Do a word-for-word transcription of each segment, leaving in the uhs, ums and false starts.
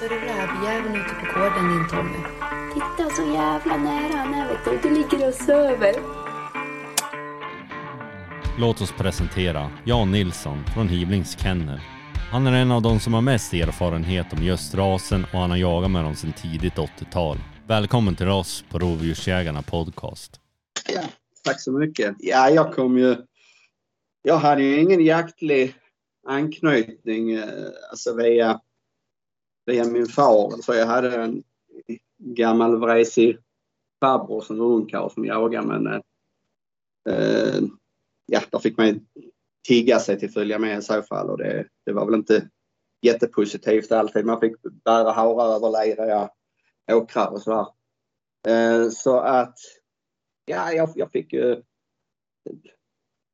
ser du rävjäveln ute på gården din Tommy? Titta så jävla nära han är, vet du. Du ligger och söver. Låt oss presentera Jan Nilsson från Hivlings kennel. Han är en av de som har mest erfarenhet om just rasen och han har jagat med dem sedan tidigt åttiotal. Välkommen till oss på Rovdjursjägarna podcast. Ja, tack så mycket. Ja, jag kom ju... Jag hade ju ingen jaktlig anknytning alltså via, via min far. Så jag hade en gammal vresig farbror som var ungkarl som jagade. Men eh, ja, då fick man tigga sig till följa med i så fall. Och det, det var väl inte jättepositivt alltid. Man fick bära haurar över lejriga åkrar och sådär. Eh, så att ja, jag, jag fick ju... Eh,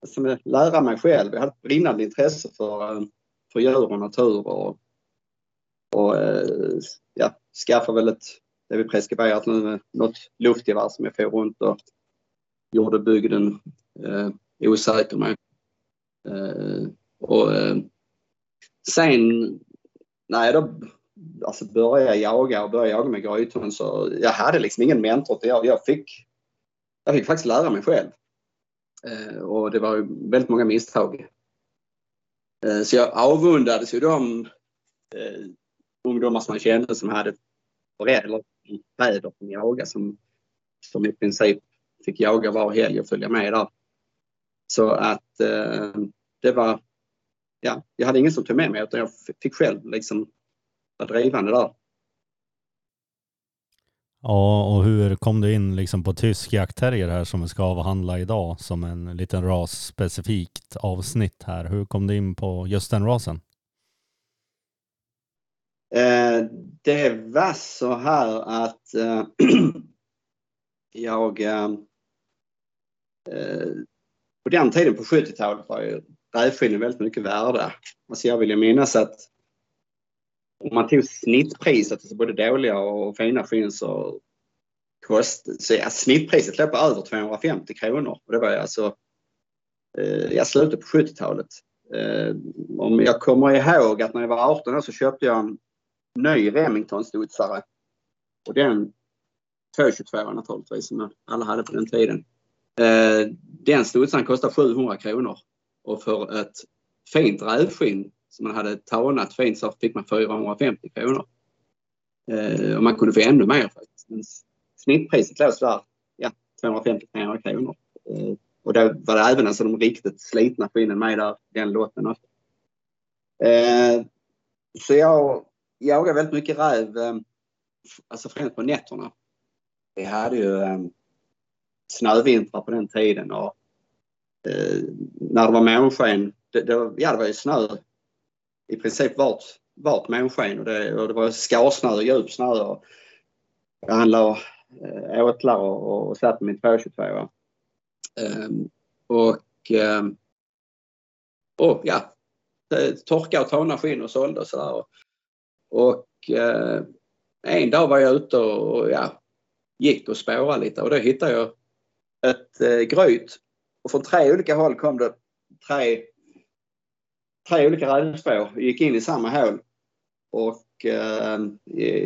som lära mig själv. Jag hade ett brinnande intresse för, för djur och natur och, och ja, skaffa väl ett, det vi preskriberat nu, något luftgevär som jag får runt och gjorde bygden eh, osäker med. Eh, och eh, sen när jag då alltså började jaga och började jaga med grythund så jag hade liksom ingen mentor. Jag, jag, fick, jag fick faktiskt lära mig själv. Och det var ju väldigt många misstag. Så jag avundades ju de eh, ungdomar som man kände som hade föräldrar i fäder som jagade som, som i princip fick jaga var helg och följa med där. Så att eh, det var, ja, jag hade ingen som tog med mig utan jag fick själv liksom vara drivande där. Ja, och hur kom du in liksom på tysk jaktterrier här som vi ska avhandla idag som en liten rasspecifikt avsnitt här? Hur kom du in på just den rasen? Eh, det var så här att eh, jag eh, på den tiden på sjuttiotalet var ju rävskillen väldigt mycket värda. Alltså jag vill ju minnas att om man tog snittpriset, alltså både dåliga och fina skinn, så kost, så ja, snittpriset låg på över tvåhundrafemtio kronor. Och det var alltså eh, jag slutade på sjuttiotalet. Eh, om jag kommer ihåg att när jag var arton år så köpte jag en ny Remington studsare. Och den tvåhundratjugotvå naturligtvis som alla hade på den tiden. Eh, den studsaren kostade sjuhundra kronor. Och för ett fint rävskinn som man hade tånat fint så fick man fyrahundrafemtio kronor. Eh, och man kunde få ännu mer faktiskt. Men snittpriset låg sådär, ja, tvåhundrafemtio kronor. Eh, och då var det även alltså de riktigt slitna skinnen med där, den låten också. Eh, så jag jagade väldigt mycket räv, eh, alltså främst på nätterna. Vi hade ju eh, snövintrar på den tiden och eh, när det var månsken, det, det, ja det var ju snö i princip vart, vart människan och det, och det var skarsnö och djupsnö och jag handlade eh, åtlar och, och satt med min tvåhundratjugotvå. Um, och um, oh, ja, torka och tåna skinn och sålde och sådär. Och, och eh, en dag var jag ute och, och ja, gick och spårade lite och då hittade jag ett eh, gryt och från tre olika håll kom det tre Tre olika rävspår gick in i samma hål och eh,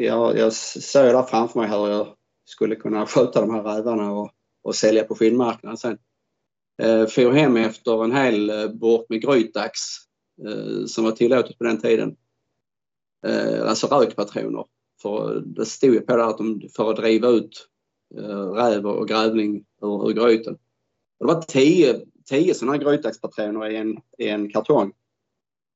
jag, jag såg där framför mig hur jag skulle kunna skjuta de här rävarna och, och sälja på skinnmarknaden sen. Eh, for hem efter en hel bort med grytdags eh, som var tillåtet på den tiden. Eh, alltså rökpatroner. För det stod ju på där att de för att driva ut eh, räv och grävling ur, ur gryten. Och det var tio, tio sådana här grytdagspatroner i en, i en kartong.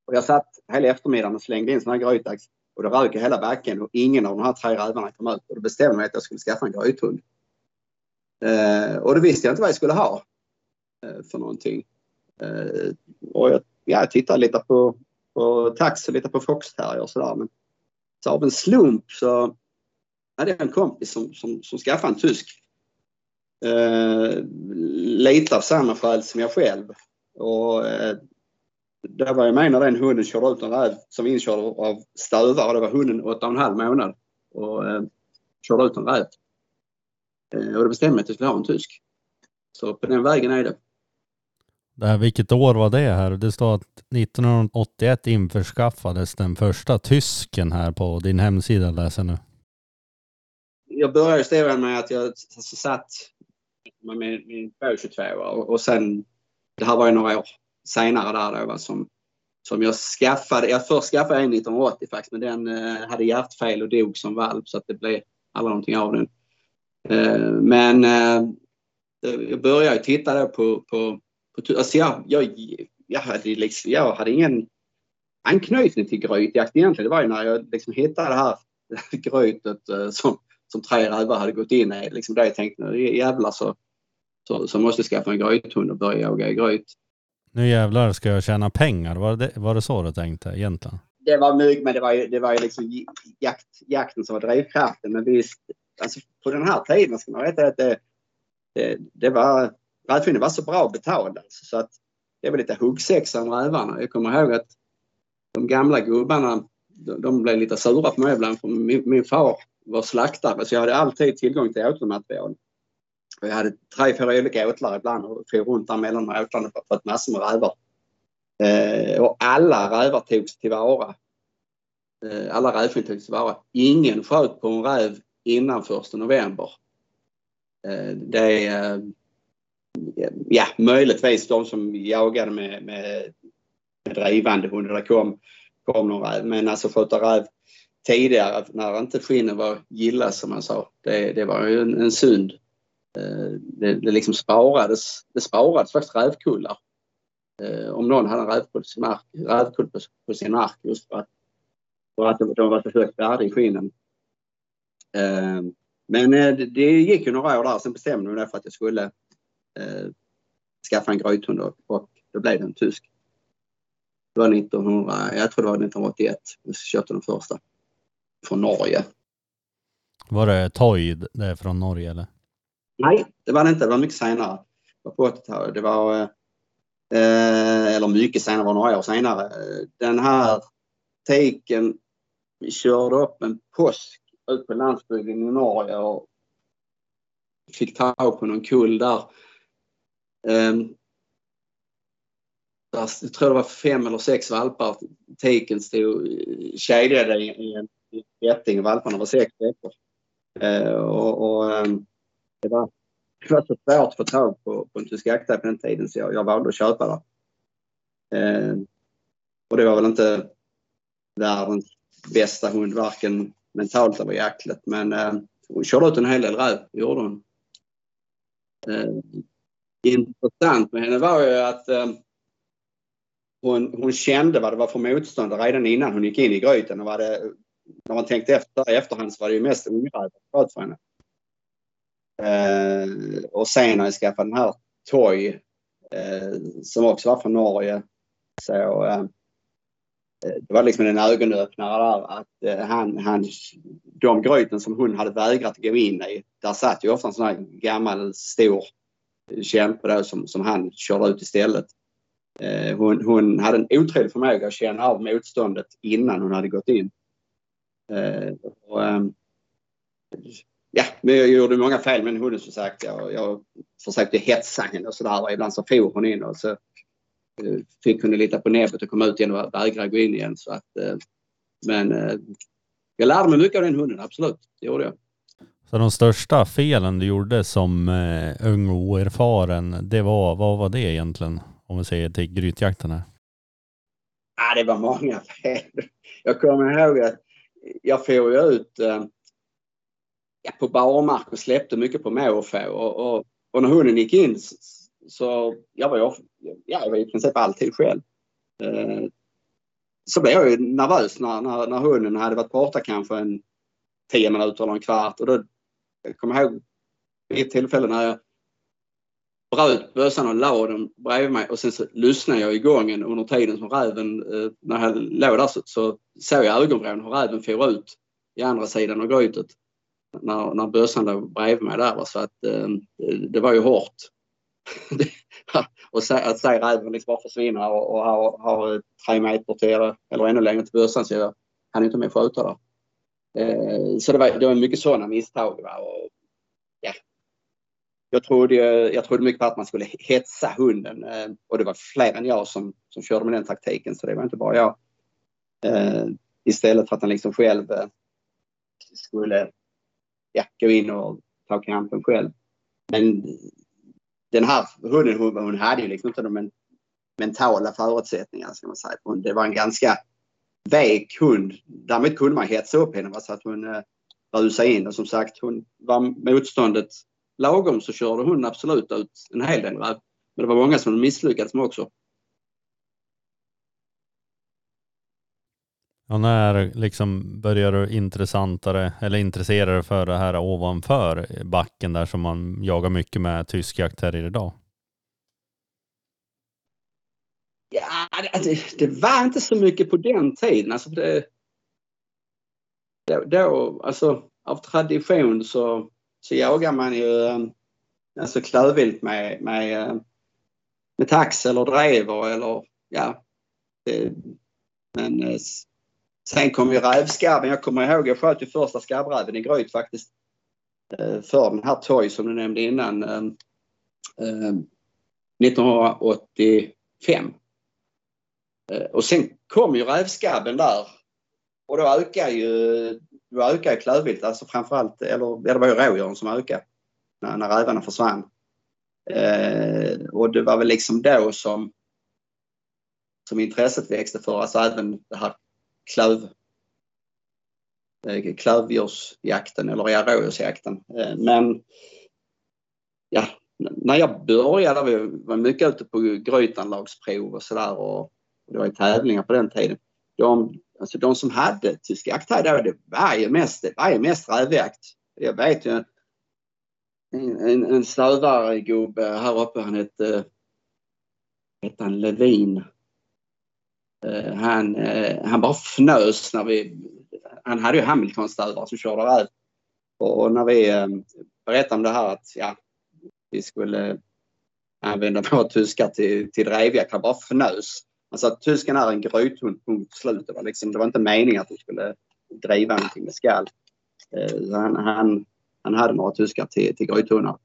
Och jag satt hela eftermiddagen och slängde in såna här grytdags och det rök hela backen och ingen av de här tre rävarna kom ut och då bestämde mig att jag skulle skaffa en grythund. Eh, och då visste jag inte vad jag skulle ha eh, för någonting. Eh, och jag, ja, jag tittade lite på, på tax och lite på foxterrier och sådär. Men så av en slump så hade jag en kompis som, som, som skaffade en tysk. Eh, lite av samma skäl som jag själv. Och... Eh, det var jag med när den hunden körde ut en räv som inkörd av stövar och det var hunden åtta och en halv månad och eh, körde ut en räv. Eh, och det bestämde att jag skulle ha en tysk. Så på den vägen är det. Det här, vilket år var det här? Det står att nitton åttioett införskaffades den första tysken här på din hemsida, läser nu. Jag började ställa med att jag satt med min tjugotvå och, och sen, det här var ju några år senare där då, va, som, som jag skaffade, jag först skaffade en nitton åttio faktiskt, men den eh, hade hjärtfel och dog som valp så att det blev aldrig någonting av den. Eh, men eh, jag började titta där på, på, på alltså jag, jag, jag, hade liksom, jag hade ingen anknytning till grytjakt egentligen, det var ju när jag liksom hittade det här grytet eh, som som tre rävar hade gått in i. Liksom där jag tänkte, nu jävlar så, så, så måste jag skaffa en grythund och börja jaga i gryt. Nu jävlar ska jag tjäna pengar. Var det, var det så du tänkte egentligen? Det var mycket, men det var ju, det var ju liksom jakt, jakten som var drivkraften. Men visst, alltså på den här tiden ska man veta att det, det, det var, rävfinnen var så bra betald. Alltså, så att det var lite huggsexa om rävarna. Jag kommer ihåg att de gamla gubbarna, de, de blev lite sura på mig ibland, för min, min far var slaktare, så jag hade alltid tillgång till åtlarmaterial. Jag hade tre, fyra olika åtlar ibland och fyra runt där mellan de här åtlarna för att få massor med rävar. Eh, och alla rävar togs tillvara. Eh, alla rävfin togs tillvara. Ingen sköt på en räv innan första november. Eh, det är eh, ja, möjligtvis de som jagade med, med, med drivande hundar. Det kom, kom någon räv, men alltså skjuta räv tidigare, när inte skinnen var gilla som man sa, det, det var ju en, en synd. Det, det liksom sparades, det sparades faktiskt rävkullar. Om någon hade en rävkull på sin mark, rävkull på, på sin mark just för att, för att de var för högt värde i skinnen. Men det gick ju några år där, sen bestämde jag mig för att jag skulle skaffa en grythund och då blev det en tysk. Det var nittonhundra, jag tror det var nitton åttioett, jag köpte den första. Från Norge. Var det Toyd där från Norge eller? Nej, det var det inte. Det var mycket senare. Det var, på det var eh, eller mycket senare, var några år senare. Den här tiken körde upp en påsk ut på landsbygden i Norge och fick tag på någon kull där. Eh, där. Jag tror det var fem eller sex valpar. Tiken stod kedjade i, i en jätting, valparna var sex veckor. Eh, och, och eh, det, var, det var så svårt att få tag på, på en tysk jaktare på den tiden så jag, jag valde att köpa det. Eh, och det var väl inte världens bästa hund, varken mentalt eller jaktligt. Men eh, hon körde ut en hel del räv, gjorde hon. Eh, intressant med henne var ju att eh, hon, hon kände vad det var för motstånd redan innan hon gick in i gryten och vad det när man tänkte efter efterhand så var det ju mest ungrävar sköt för henne. Eh, och sen när jag skaffade den här Toy eh, som också var från Norge så eh, det var liksom en ögonöppnare där att eh, han, han, de gryten som hon hade vägrat gå in i där satt ju ofta en sån här gammal stor kämpe där som, som han körde ut istället. Eh, hon, hon hade en otrolig förmåga att känna av motståndet innan hon hade gått in. Uh, och, um, ja, men jag gjorde många fel med hunden som sagt. Jag, jag försökte hetsa henne och sådär och ibland så for hon in och så uh, fick hon lita på näbbet och komma ut igen och vägrade gå in igen. Så att, uh, men uh, jag lärde mig mycket av den hunden, absolut. Det gjorde jag. Så de största felen du gjorde som uh, ung och oerfaren, det var, vad var det egentligen? Om vi säger till grytjakten här. Ja, det var många fel. Jag kommer ihåg att jag får ju ut eh, på barmark och släppte mycket på måfå och, och, och när hunden gick in så, så jag var ju jag var i princip alltid själv. Eh, så blev jag ju nervös när, när, när hunden hade varit borta kanske en tio minuter eller en kvart och då jag kommer jag ihåg ett tillfälle när jag bröt bössan och la den bredvid mig och sen så lyssnade jag i gången under tiden som räven, eh, när han låg där så, så såg jag ögonbrån hur räven for ut i andra sidan av grytet när, när bössan låg bredvid mig där. Så att eh, det var ju hårt. Och så, att se räven liksom bara försvinna och, och ha, ha tre meter till eller, eller ännu längre till bössan så jag hann inte med skjuta där. Eh, så det var, det var mycket sådana misstag. Va? Och, ja. jag trodde, jag trodde mycket på att man skulle hetsa hunden. Och det var fler än jag som, som körde med den taktiken. Så det var inte bara jag. Eh, istället för att han liksom själv eh, skulle ja, gå in och ta kampen själv. Men den här hunden, hon, hon hade ju liksom inte de mentala förutsättningarna, ska man säga. Hon, det var en ganska väg hund. Därmed kunde man hetsa upp henne, va? Så att hon eh, rusade in. Och som sagt, hon var motståndet lagom, så körde hon absolut ut en hel del. Va? Men det var många som misslyckades med också. Och när liksom börjar du intressantare eller intresserade för det här ovanför backen där som man jagar mycket med tysk jakt här idag? Ja, det, det var inte så mycket på den tiden. Alltså det, det, det, alltså, av tradition så, så jagar man ju alltså klövvilt med, med, med tax eller drever eller ja. Det, men sen kom ju rävskarven. Jag kommer ihåg, jag sköt ju första skarvräven i Gryt faktiskt. För den här toj som du nämnde innan. nitton åttiofem. Och sen kom ju rävskarven där. Och då ökar ju, då ökar ju klövvilt. Alltså framförallt, eller ja, det var ju rådjuren som ökade. När, när rävarna försvann. Och det var väl liksom då som, som intresset växte för. Alltså även det här klöv, klövdjursjakten eller rådjursjakten. Men ja, när jag började var mycket ute på grytanlagsprov och sådär, och det var ju tävlingar på den tiden. De, alltså de som hade tysk jakt här, det var ju mest, det var ju mest rävjakt. Jag vet ju en, en, en snövargubbe här uppe, han hette, hette han Levin. Uh, han, uh, han bara fnös när vi, han hade ju Hamilton-stövare som körde räv. Och när vi uh, berättade om det här att ja, vi skulle uh, använda våra tyskar till, till drevjakt, han bara fnös. Alltså att tyskan är en grythund, punkt slut. Det var, liksom, det var inte meningen att de skulle driva någonting med skall. Uh, han, han, han hade några tyskar till, till grythundar.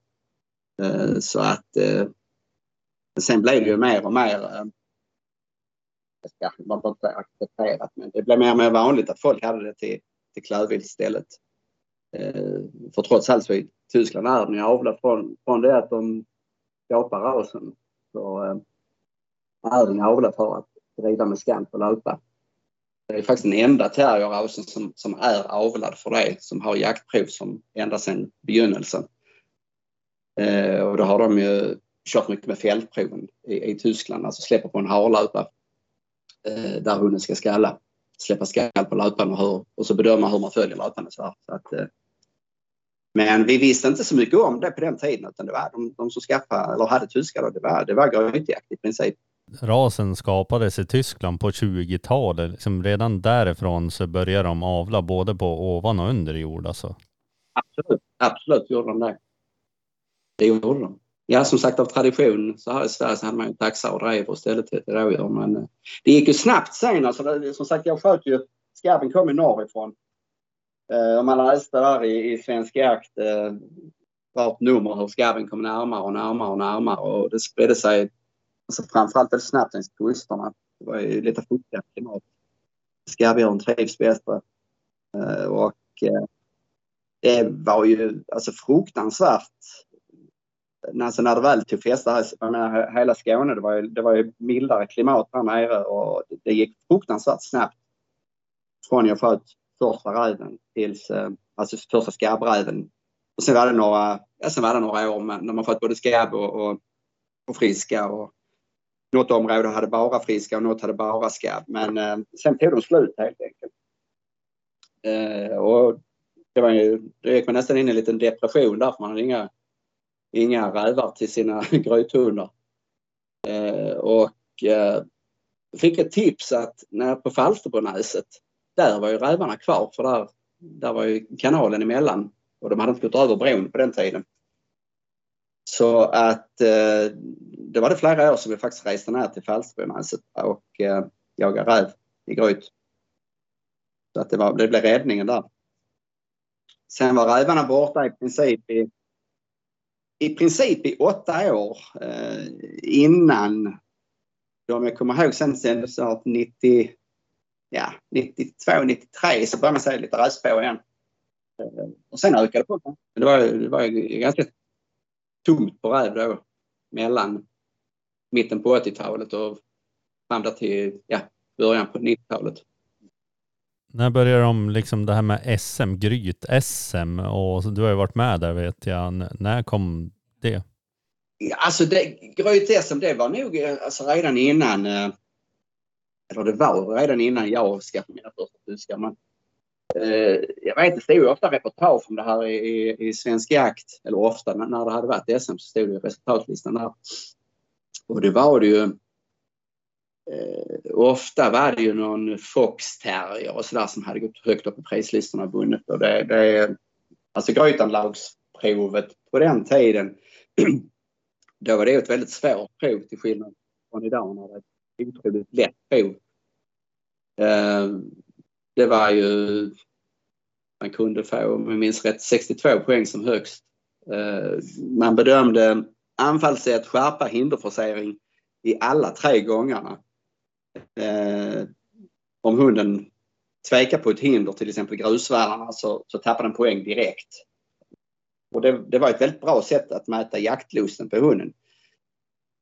Uh, så att uh, sen blev det ju mer och mer uh, Ja, man var inte accepterat, men det blev mer och mer vanligt att folk hade det till, till klövvilt istället. Eh, för trots allt så i Tyskland är den ju avlad från, från det att de skapar rasen. Så eh, är den avlad för att rida med skamp och löpa. Det är faktiskt den enda terrierrasen som, som är avlad för det, som har jaktprov som ända sedan begynnelsen. Eh, och då har de ju kört mycket med fältproven i, i Tyskland, alltså släpper på en harlöpa. Där hunden ska skalla, släppa skall på löpan och, hur, och så bedöma hur man följer löpan. Så att, eh. Men vi visste inte så mycket om det på den tiden, utan det var de, de som skaffade eller hade tyskar då, det var, det var grytjakt i princip. Rasen skapades i Tyskland på tjugotalet, liksom redan därifrån så började de avla både på ovan och under jord alltså. Absolut, absolut gjorde de det. Det gjorde de. Ja, som sagt, av tradition så här i Sverige så hade man ju taxar och drev och stället till rådjur. Men det gick ju snabbt sen. Alltså, det, som sagt, jag sköt ju, skarven kom ju norrifrån. Eh, om man läste där i, i svensk jakt eh, vart nummer hur skarven kom närmare och närmare och närmare. Och det spredde sig alltså, framförallt väldigt snabbt längs kusterna. Det var ju lite fuktiga klimat. Skarvdjuren trivs bättre. Eh, och eh, det var ju alltså fruktansvärt. Alltså när det väl tog fäste här, jag menar, hela Skåne, det var, ju, det var ju mildare klimat här nere och det gick fruktansvärt snabbt från jag sköt första räven tills, alltså första skabbräven. Och sen var det några, ja, sen var det några år när man sköt både skabb och, och, och friska, och något område hade bara friska och något hade bara skabb, men eh, sen tog de slut helt enkelt. Eh, och det var ju, då gick man nästan in i en liten depression där, för man hade inga Inga rävar till sina grythundar. Eh, och eh, fick ett tips att när på Falsterbonäset, där var ju rävarna kvar, för där, där var ju kanalen emellan. Och de hade inte gått över bron på den tiden. Så att eh, det var det flera år som vi faktiskt reste ner till Falsterbonäset och eh, jagade räv i gryt. Så att det, var, det blev räddningen där. Sen var rävarna borta i princip i i princip i åtta år eh, innan, om jag kommer ihåg sen, sen så att nittiotvå nittiotre så började man säga lite räls på igen. Eh, och sen ökade det på. Men det var, det var ganska tomt på räv då, mellan mitten på åttiotalet och fram där till ja, början på nittiotalet. När börjar de liksom det här med S M, Gryt-S M, och du har ju varit med där vet jag, N- när kom det? Alltså det, Gryt-S M det var nog alltså redan innan, eller det var redan innan jag skaffade mina första tyskar. Man, eh, jag vet inte, det stod ju ofta reportage om det här i, i Svensk Jakt, eller ofta när det hade varit S M så stod det ju resultatlistan där. Och det var det ju... Eh, ofta var det ju någon foxterrier och sådär som hade gått högt upp i prislistorna och vunnit. Och det, det, alltså grytanlagsprovet på den tiden, då var det ett väldigt svårt prov till skillnad från idag när det är ett otroligt lätt prov. Eh, det var ju, man kunde få, om jag minns rätt, sextiotvå poäng som högst. Eh, man bedömde anfallssätt, skärpa, hinderforsering i alla tre gångarna. Eh, om hunden tvekar på ett hinder, till exempel grusvallarna, så, så tappar den poäng direkt. Och det, det var ett väldigt bra sätt att mäta jaktlusten på hunden.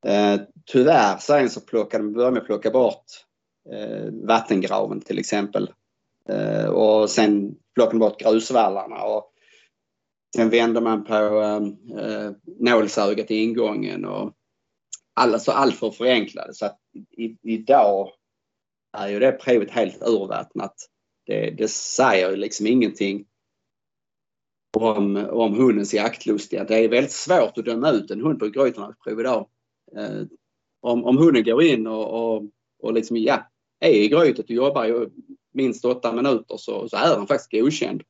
Eh, tyvärr sen så plockade man började med plocka bort eh, vattengraven till exempel. Eh, och sen plockade man bort grusvallarna. Och sen vände man på eh, nålsögat i ingången och alla, så allt för förenklade, så att i, idag är ju det provet helt urvattnat. Det, det säger ju liksom ingenting om, om hundens jaktlustiga. Det är väldigt svårt att döma ut en hund på ett grytanlagsprov idag. Eh, om, om hunden går in och, och, och liksom, ja, är i grytet och jobbar ju minst åtta minuter så, så är den faktiskt godkänd.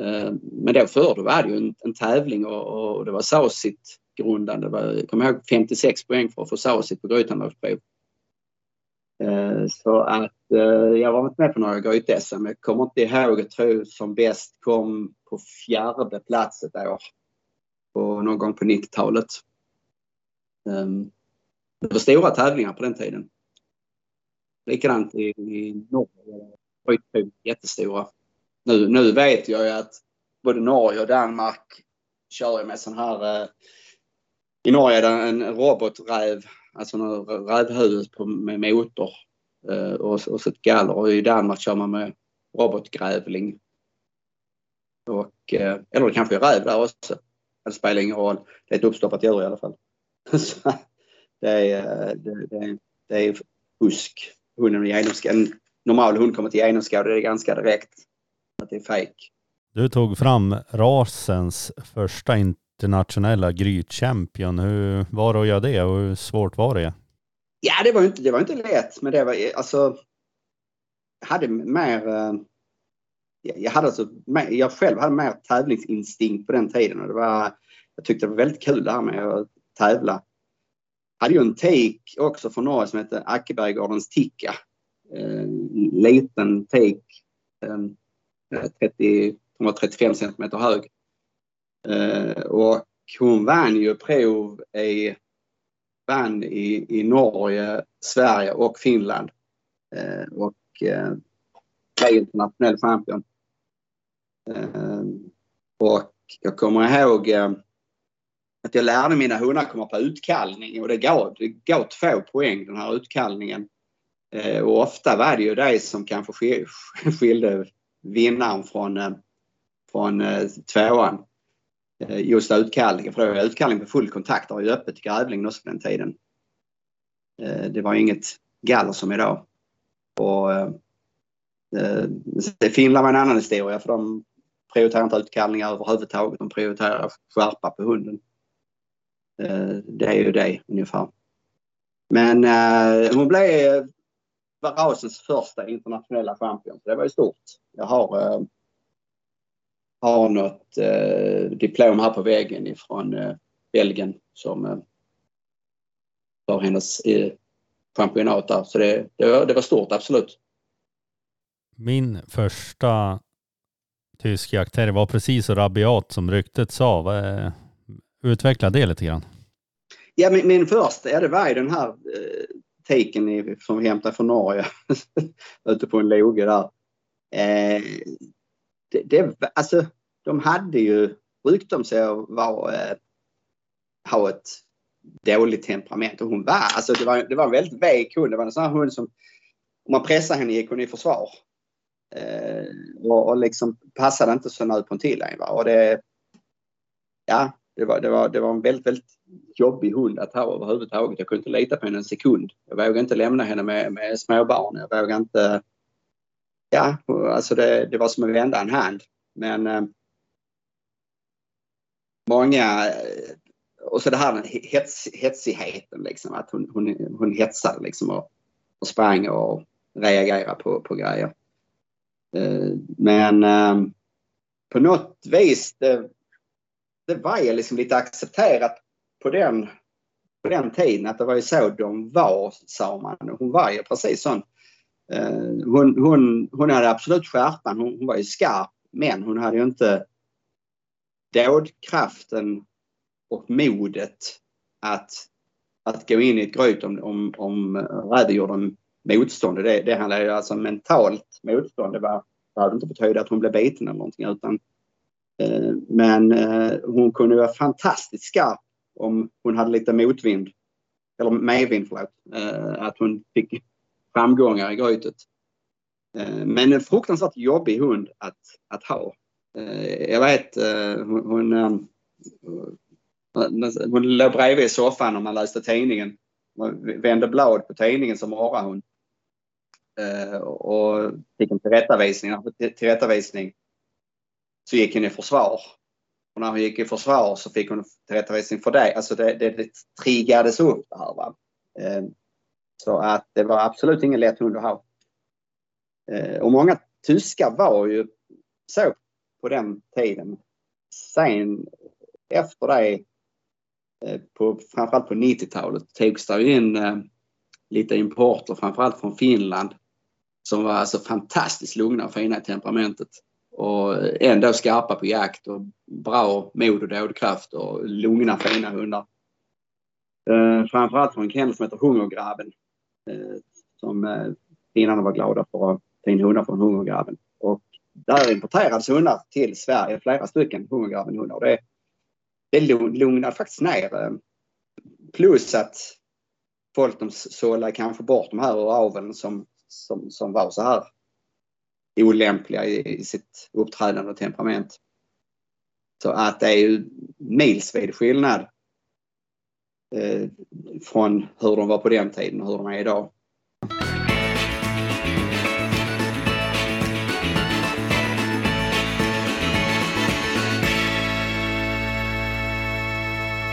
Eh, men då förr då var det ju en, en tävling och, och det var sausigt grundande. Det var, jag kommer ihåg, femtiosex poäng för att få sausit på grytanlagsprov. Eh, så att eh, jag var inte med på några gryt-S M. Jag kommer inte ihåg, jag tror som bäst kom på fjärde plats ett år. På, någon gång på nittiotalet. Eh, det var stora tävlingar på den tiden. Likadant i, i Norge. Grytprov jättestora. Nu, nu vet jag ju att både Norge och Danmark kör jag med sån här eh, i Norge är det en roboträv, alltså en rävhuvud på, med motor eh, och, och så ett galler. Och i Danmark kör man med robotgrävling. Och, eh, eller det kanske är räv där också. Det spelar ingen roll. Det är ett uppstoppat djur i alla fall. Så, det är, det, det, det är fusk. Hunden är en normal hund kommer till genomskåd, det är ganska direkt att det är fejk. Du tog fram rasens första internationella grytchampion. Hur var det att göra det och hur svårt var det? Ja, det var inte, det var inte lätt. Men det var, alltså, jag hade mer, jag, hade alltså, jag själv hade mer tävlingsinstinkt på den tiden. Och det var, jag tyckte det var väldigt kul det här med att tävla. Jag hade ju en take också från Norge som hette Åkebergs Tika. En liten take. En trettio komma trettiofem centimeter hög. Eh, och hon vann ju prov i, vann i, i Norge, Sverige och Finland. Eh, och eh, blev internationell champion. Eh, och jag kommer ihåg eh, att jag lärde mina hundar komma på utkallning. Och det gav, det gav två poäng den här utkallningen. Eh, och ofta var det ju det som kanske skil, skilde vinnaren från, från eh, tvåan. Just utkallningen, för det var utkallning på full kontakt, det var ju öppet grävling också den tiden. Det var inget galler som idag. Och eh, Finland var en annan historia, för de prioriterar inte utkallningar överhuvudtaget, de prioriterar skärpa på hunden. Eh, det är ju det ungefär. Men eh, hon blev var rasens första internationella champion, så det var ju stort. Jag har eh, har något eh, diplom här på vägen ifrån eh, Belgien som eh, var hennes eh, championat där. Så det, det, var, det var stort, absolut. Min första tysk jaktterrier var precis så rabiat som ryktet sa. Utveckla det lite grann. Ja, min, min första, ja, det var ju den här eh, taken som vi hämtade från Norge ute på en loge där. Eh, det, det, alltså, de hade ju rykt om sig att vara, eh, ha ett dåligt temperament. Och hon var, alltså det var, det var en väldigt väg hund. Det var en sån här hund som, om man pressar henne gick hon i försvar. Eh, och, och liksom passade inte så nöd på en till en, va? Och det, ja, det var, det var, det var en väldigt, väldigt jobbig hund att ha överhuvudtaget. Jag kunde inte lita på henne en sekund. Jag vågade inte lämna henne med, med småbarn. Jag vågade inte, ja, alltså det, det var som att vända en hand. Men eh, många, och så det här hets, hetsigheten liksom, att hon, hon, hon hetsade liksom och, och sprang och reagerade på, på grejer. Eh, men eh, på något vis det, det var ju liksom lite accepterat på den, på den tiden att det var ju så de var, sa man. Hon var ju precis sån. Eh, hon, hon, hon hade absolut skärpan, hon, hon var ju skarp, men hon hade ju inte dådkraften och modet att, att gå in i ett gryt om, om, om räddjorden motstånd. Det, det handlade ju alltså om mentalt motstånd. Det var, det hade inte betydit att hon blev biten eller någonting, utan eh, men eh, hon kunde vara fantastiskt skarp om hon hade lite motvind eller medvind, förlåt, eh, att hon fick framgångar i grytet. Eh, men en fruktansvärt jobbig hund att, att ha. Eh, jag vet, eh, hon, hon, hon, hon låg bredvid i soffan när man läste tidningen. Man vände blad på tidningen som morgon hon. Och fick en tillrättavisning. tillrättavisning så gick hon i försvar. Och när hon gick i försvar så fick hon en tillrättavisning för dig. Alltså det, det, det triggades upp det här, va? Så att det var absolut ingen lätt hund att ha. Och många tyskar var ju så på den tiden. Sen efter det, på, framförallt på nittiotalet, togs det in eh, lite importer framförallt från Finland som var alltså fantastiskt lugna och fina i temperamentet och ändå skarpa på jakt och bra mod och dådkraft och lugna fina hundar. Eh, framförallt från en kennel som heter Hungograven, eh, som eh, finnarna var glada för att ta in hundar från Hungograven, och där importerades hundar till Sverige, flera stycken Hungograven hundar. Det Det lugnade faktiskt ner. Plus att folk de sålade kanske bort de här ur aveln som, som, som var så här olämpliga i, i sitt uppträdande och temperament. Så att det är ju milsvid skillnad eh, från hur de var på den tiden och hur de är idag.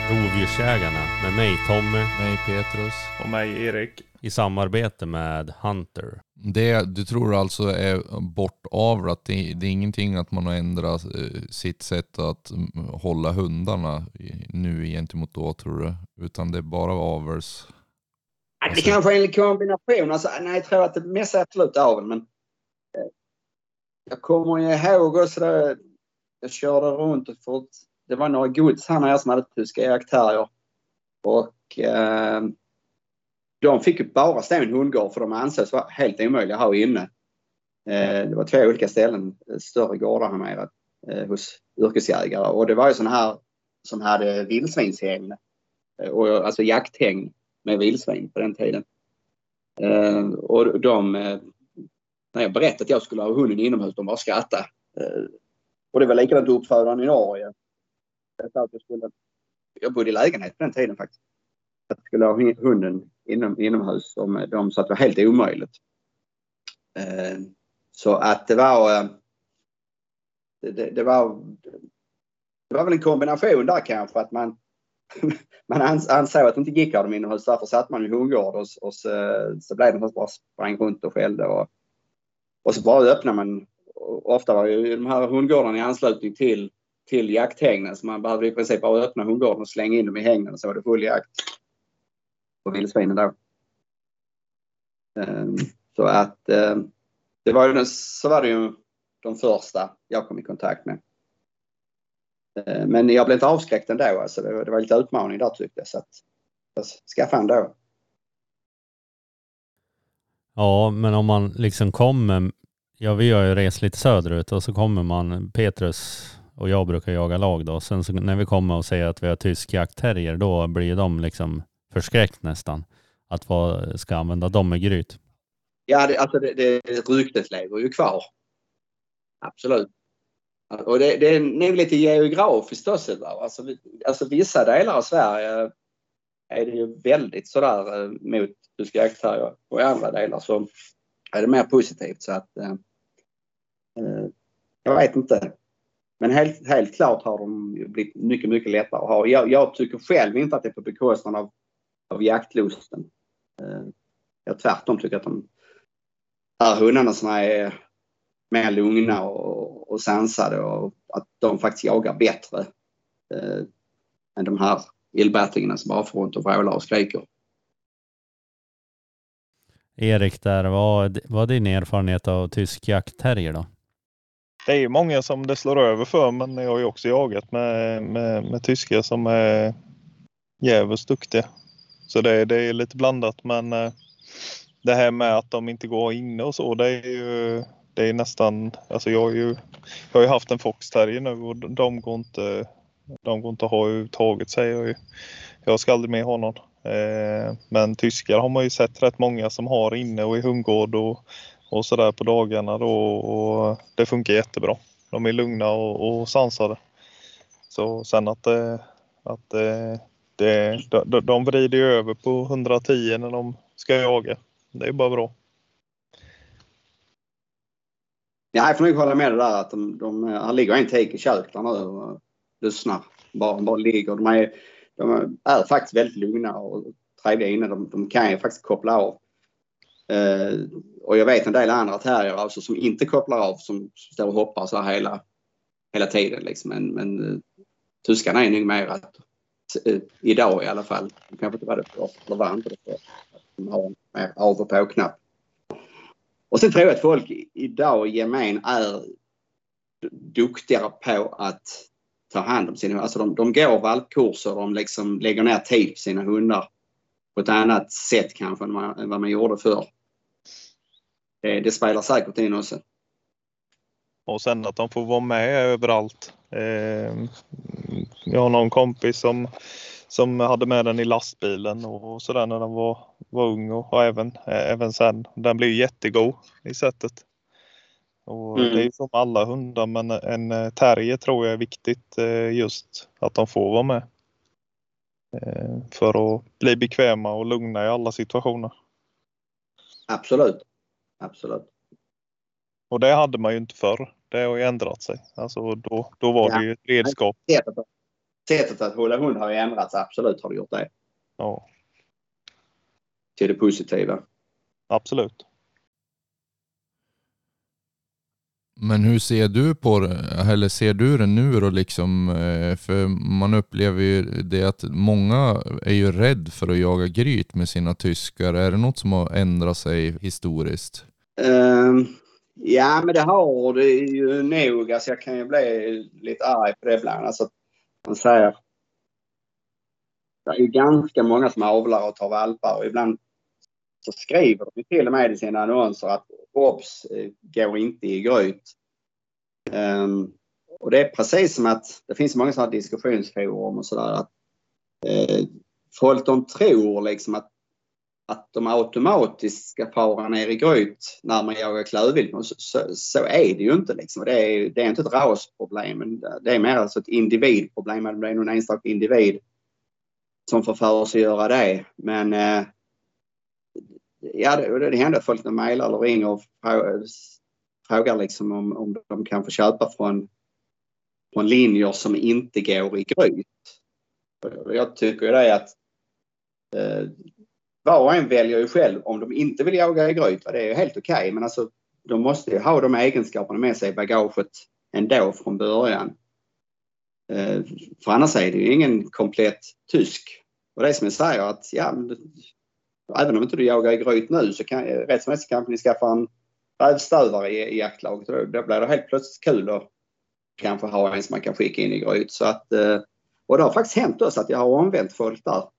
Rovdjursjägarna med mig Tommy, mig Petrus och mig Erik, i samarbete med Hunter. Det du tror alltså är bortavrat, det, det är ingenting att man har ändrat sitt sätt att hålla hundarna nu gentemot då, tror du, utan det är bara avers. Det kanske är en kombination, alltså, nej, jag tror att det mest är absolut aveln, men jag kommer ju ihåg och så där, jag körde runt och fort. Det var några gods han och jag som hade Tysk Jaktterrier. Och eh, de fick ju bara stå i en hundgård för de ansågs vara helt omöjliga att ha inne. Eh, det var två olika ställen, större gårdar här med, eh, hos yrkesjägare. Och det var ju sådana här som hade vildsvinshäng. Och, alltså jakthäng med vildsvin på den tiden. Eh, och de, eh, när jag berättade att jag skulle ha hunden inomhus, de bara skrattade. Eh, och det var likadant uppfödaren i Norge. Jag, skulle, jag bodde i lägenhet på den tiden faktiskt. Jag skulle ha hunden inom, inomhus. De, de sa att det var helt omöjligt. Eh, så att det var det, det var det var väl en kombination där kanske, att man, man ansåg att det inte gick av dem inomhus. Därför satt man i hundgård och, och så, så blev det bara sprang runt och skällde. Och, och så bara öppnade man. Ofta var ju de här hundgårdarna i anslutning till till jakthägnen, så man behövde i princip bara öppna hundgården och slänga in dem i hägnen, och så var det full jakt på vildsvinen då. Um, så att um, det var ju den, så var det ju de första jag kom i kontakt med. Men jag blev inte avskräckt ändå. Alltså. Det, var, det var lite utmaning där, tyckte jag. Så att, jag skaffade en då. Ja, men om man liksom kommer... Ja, vi har ju rest lite söderut och så kommer man... Petrus och jag brukar jaga lag då. Sen så, när vi kommer och säger att vi har tysk jaktterrier, då blir de liksom förskräckt nästan. Att vad ska använda dem i gryt? Ja, det, alltså det, det ryktet lever ju kvar. Absolut. Och det, det är nog lite geografiskt också. Alltså, alltså vissa delar av Sverige är det ju väldigt sådär mot tysk jaktterrier. Och i andra delar så är det mer positivt. Så att eh, jag vet inte. Men helt, helt klart har de blivit mycket, mycket lättare att ha. Jag, jag tycker själv inte att det är på bekostnad av, av jaktlusten. Eh, jag tvärtom tycker att de här hundarna som är mer lugna och, och sansade och att de faktiskt jagar bättre eh, än de här illbättingarna som bara får runt och vrålar och skriker. Erik, där, vad, vad är din erfarenhet av tysk jaktterrier då? Det är ju många som det slår över för, men jag har ju också jagat med, med, med tyskar som är jävligt duktiga. Så det, det är lite blandat, men det här med att de inte går inne och så, det är ju det är nästan, alltså jag har ju, jag har ju haft en foxterrier nu och de går inte, de går inte att ha uttaget, säger jag ju. Jag ska aldrig mer ha någon. Men tyskar har man ju sett rätt många som har inne och i hundgård och Och så där på dagarna då, och det funkar jättebra. De är lugna och, och sansade. Så sen att, att det, de, de vrider ju över på hundratio när de ska jaga. Det är bara bra. Ja, jag får nog hålla med det där att de, de han ligger en take i köket nu och lyssnar. Bara, bara ligger. De är, de är faktiskt väldigt lugna och trevliga inne. De, de kan ju faktiskt koppla av. Uh, och jag vet en del andra terrier alltså, som inte kopplar av, som står och hoppar så här hela, hela tiden liksom. men, men uh, tyskarna är nog mer att uh, idag i alla fall, de kanske inte var det för eller var inte det för att de har mer av och på knapp. Och sen tror jag att folk idag i gemen är duktigare på att ta hand om sina, alltså de, de går valpkurser, de liksom lägger ner tid på sina hundar på ett annat sätt kanske än, man, än vad man gjorde förr. Det, det spelar säkert in också. Och sen att de får vara med överallt. Eh, jag har någon kompis som, som hade med den i lastbilen och sådär när den var, var ung och, och även, eh, även sen. Den blev jättegod i sättet. Och mm. Det är ju som alla hundar, men en terrier tror jag är viktigt eh, just att de får vara med. För att bli bekväma och lugna i alla situationer. Absolut. Absolut. Och det hade man ju inte förr. Det har ju ändrat sig. Alltså då, då var ja. Det ju ett redskap. Sättet att, sättet att hålla hund har ju ändrats. Absolut har det gjort det. Ja. Till det positiva. Absolut. Men hur ser du på det, eller ser du det nu då liksom, för man upplever ju det att många är ju rädd för att jaga gryt med sina tyskar. Är det något som har ändrat sig historiskt? Um, ja, men det har det är ju nog, alltså jag kan ju bli lite arg på det ibland. Alltså man säger, det är ju ganska många som avlar och tar valpar och ibland så skriver de till och med i sina annonser att obs, går inte i gryt. Um, och det är precis som att det finns många sådana diskussionsforum och sådär att eh, folk de tror liksom att, att de automatiskt ska fara ner i gryt när man jagar klövvilt. Så, så, så är det ju inte liksom. Det är, det är inte ett rasproblem, men det är mer alltså ett individproblem. Det är någon enstaka individ som får för sig göra det. Men eh, ja, det, det händer att folk mejlar eller ringer och frågar liksom om, om de kan få köpa från, från linjer som inte går i gryt. Jag tycker ju det att eh, var och en väljer ju själv om de inte vill jaga i gryt. Det är ju helt okej, okay, men alltså, de måste ju ha de egenskaperna med sig i bagaget ändå från början. Eh, för annars är det ju ingen komplett tysk. Och det är som jag säger att ja, även om inte du jagar i gryt nu så kan rätt som helst kan ni skaffa en rävstövare i, i jaktlaget. Då blir det helt plötsligt kul att kanske har en som man kan skicka in i gryt. Så att, och det har faktiskt hänt oss att jag har omvänt folk där.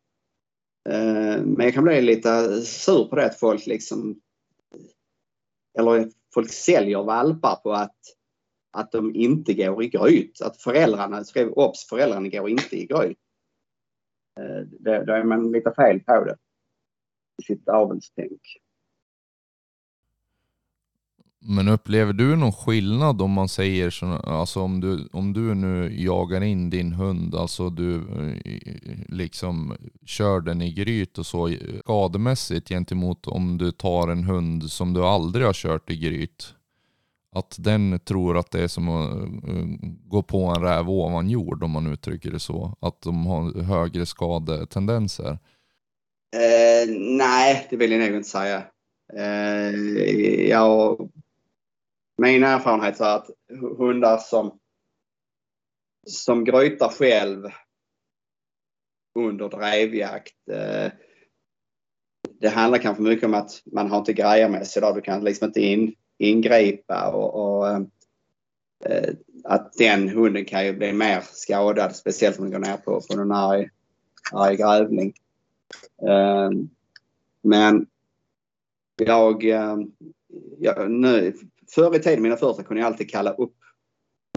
Men jag kan bli lite sur på det att folk liksom, eller folk säljer valpar på att, att de inte går i gryt. Att föräldrarna skrev ops, föräldrarna går inte i gryt. Det, då är man lite fel på det. I sitt avelstänk. Men upplever du någon skillnad om man säger så, alltså om du, om du nu jagar in din hund, alltså du liksom kör den i gryt och så skademässigt gentemot om du tar en hund som du aldrig har kört i gryt? Att den tror att det är som att gå på en räv ovan jord, om man uttrycker det så. Att de har högre skadetendenser. Eh, nej, det vill jag nog inte säga. Eh, jag, min erfarenhet är att hundar som, som grytar själv under drevjakt, eh, det handlar kanske mycket om att man har inte grejer med sig. Då. Du kan liksom inte in, ingripa och, och eh, att den hunden kan ju bli mer skadad, speciellt om den går ner på, på någon arg, arg grävling. Um, men jag, um, jag nu, förr i tiden, mina första, kunde jag alltid kalla upp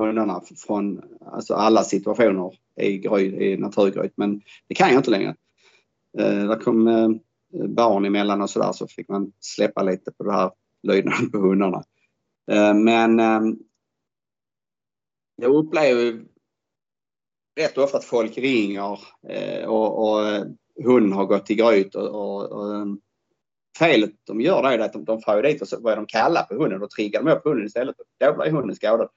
hundarna från alltså alla situationer i, gry, i naturgryt, men det kan jag inte längre. Uh, där kom uh, barn emellan och sådär, så fick man släppa lite på det här lydnaden på hundarna. Uh, men um, jag upplever rätt ofta att folk ringer uh, och, och hunden har gått i gryt och, och, och felet de gör är att de, de får dit och så börjar de kalla på hunden och triggar dem upp hunden istället. Då blir hunden skadad.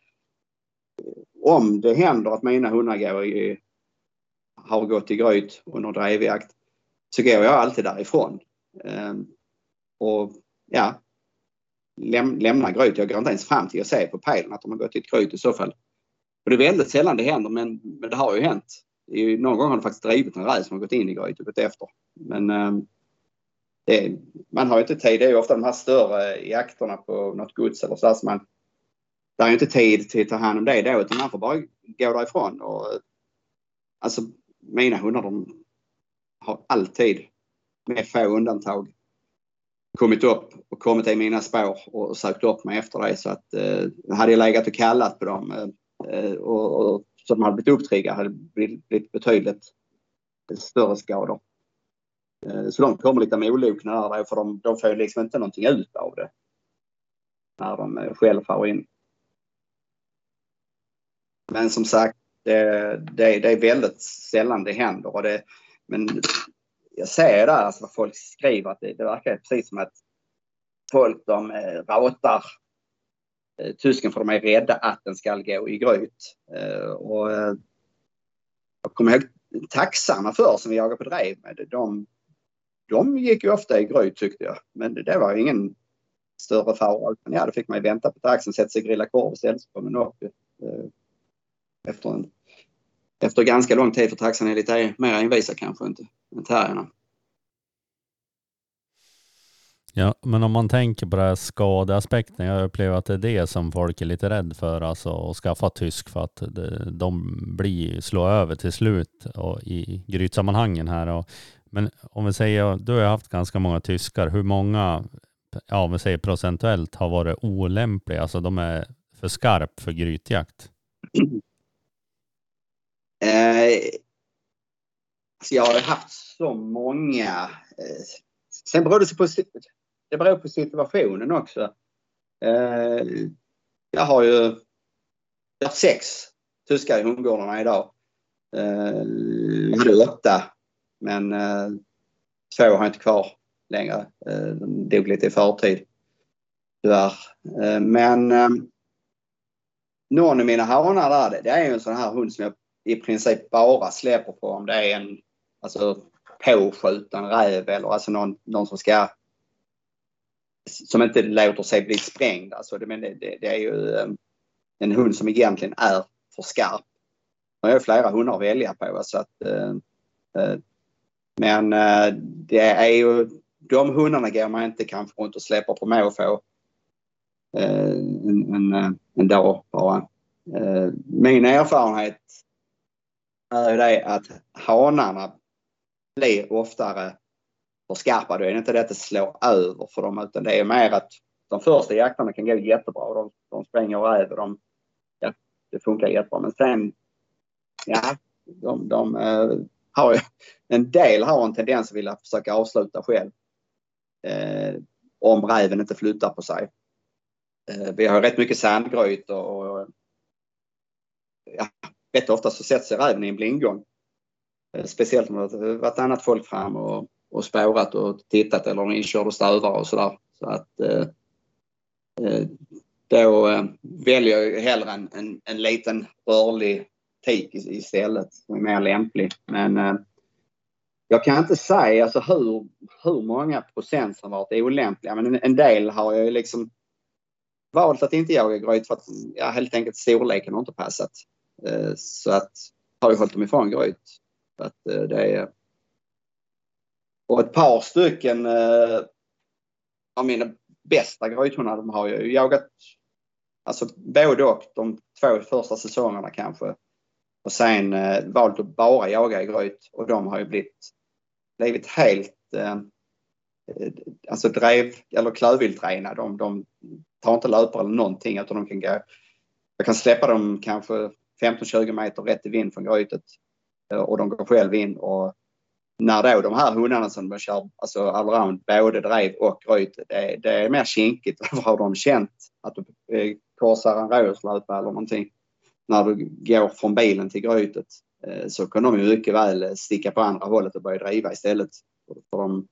Om det händer att mina hundar går i, har gått i gryt under drevjakt, så går jag alltid därifrån. Ehm, och ja, läm, lämnar gryt. Jag går inte ens fram till att se på pejlen att de har gått i ett gryt i så fall. Och det är väldigt sällan det händer, men, men det har ju hänt. Någon gång har det faktiskt drivit en räv som har gått in i gryt och gått efter. Men um, det, man har ju inte tid. Det är ju ofta de här större jakterna på något gods eller så. Man, det är ju inte tid till att ta hand om det då, utan man får bara gå därifrån. Och, alltså, mina hundar, de har alltid med få undantag kommit upp och kommit i mina spår och sökt upp mig efter det. Så att uh, hade jag legat och kallat på dem uh, och, och som hade blivit upptriggade hade blivit betydligt större skador. Så de kommer lite med olokna där, för de, de får liksom inte någonting ut av det när de själv får in. Men som sagt, det, det, det är väldigt sällan det händer. Och det, men jag ser där alltså vad folk skriver, att det, det verkar precis som att folk, de ratar tysken för de är rädda att den ska gå i gryt. Och jag kommer ihåg taxarna för som vi jagade på drev med. De, de gick ju ofta i gryt, tyckte jag. Men det var ju ingen större fara. Utan ja, då fick man ju vänta på taxen, sätta sig och grilla korv och ställa sig på en upp. Efter, en, efter ganska lång tid, för taxen är lite mer envisa kanske inte än terrierna. Ja, men om man tänker på det här skadeaspekten, jag upplever att det är det som folk är lite rädd för, alltså att skaffa tysk, för att de blir slå över till slut och i grytsammanhangen här. Och, men om vi säger, du har jag haft ganska många tyskar, hur många, ja, om vi säger procentuellt, har varit olämpliga, alltså de är för skarp för grytjakt? Eh, jag har haft så många... Eh, sen beror det på... Det beror på situationen också. Eh, jag har ju jag har sex tyskar i hundgårdarna idag. Eh, jag hade åtta, men eh, två har jag inte kvar längre. Eh, de dog lite i förtid. Tyvärr. Eh, men eh, någon av mina hanar där, det är ju en sån här hund som jag i princip bara släpper på om det är en, alltså påskjuten räv eller alltså någon, någon som ska som inte låter sig bli sprängd. Alltså, det, men det, det är ju en hund som egentligen är för skarp. Jag har flera hundar att välja på. Så att, eh, men eh, det är ju de hundarna går man inte kanske runt och släpper på måfå eh, en, en, en dag bara. Eh, min erfarenhet är ju det att hanarna blir oftare för skarpa. Det är inte det att det slår över för dem, utan det är mer att de första jaktarna kan gå jättebra. De, de spränger över dem. Ja, det funkar jättebra. Men sen, ja, de, de eh, har ju, en del har en tendens att vilja försöka avsluta själv. Eh, om räven inte flyttar på sig. Eh, vi har rätt mycket sandgryt och, och ja, rätt ofta så sätts räven i en blindgång. Eh, speciellt om det har varit annat folk fram och, och spårat och tittat eller inkörd och stövar och sådär. Så att eh, eh, då eh, väljer jag hellre en, en, en liten rörlig tik istället som är mer lämplig. Men eh, jag kan inte säga alltså, hur, hur många procent som varit olämpliga, men en, en del har jag liksom valt att inte jaga gryt för att jag helt enkelt storleken har inte passat. Eh, så att har jag hållit dem ifrån gryt. Så att, eh, det är... Och ett par stycken eh, av mina bästa grythundar, de har jag jagat alltså både och de två första säsongerna kanske. Och sen eh, valt att bara jaga i gryt. Och de har ju blivit, blivit helt eh, alltså drev eller klövviltrena. De, de tar inte löpare eller någonting, utan de kan gå. Jag kan släppa dem kanske femton till tjugo meter rätt i vind från grytet. Och de går själv in. Och när då de här hundarna som de kör alltså allround, både drev och gryt, det, det är mer kinkigt. Har de känt att de eh, korsar en rådjurslöpare eller någonting? När du går från bilen till grytet så kan de ju mycket väl sticka på andra hållet och börja driva istället. För de,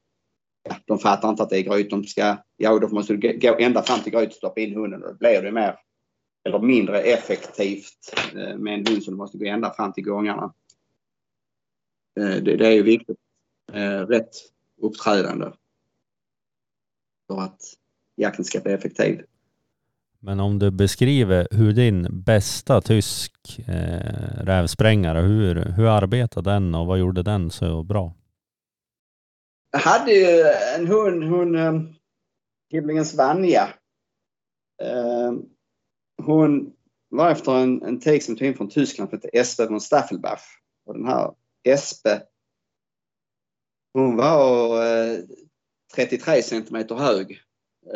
ja, de fattar inte att det är gryt. De ska, ja, då måste du gå ända fram till grytet och stoppa in hunden. Då blir det mer eller mindre effektivt med en hund som måste gå ända fram till gångarna. Det, det är ju viktigt. Rätt uppträdande för att jakten ska bli effektiv. Men om du beskriver hur din bästa tysk eh, rävsprängare, hur, hur arbetade den och vad gjorde den så bra? Jag hade ju en hund, hon, um, Hivlings Svanja. Uh, hon var efter en, en tik som tog in från Tyskland som heter Elsbeth von Staffelbach. Och den här Elsbeth, hon var uh, trettiotre centimeter hög.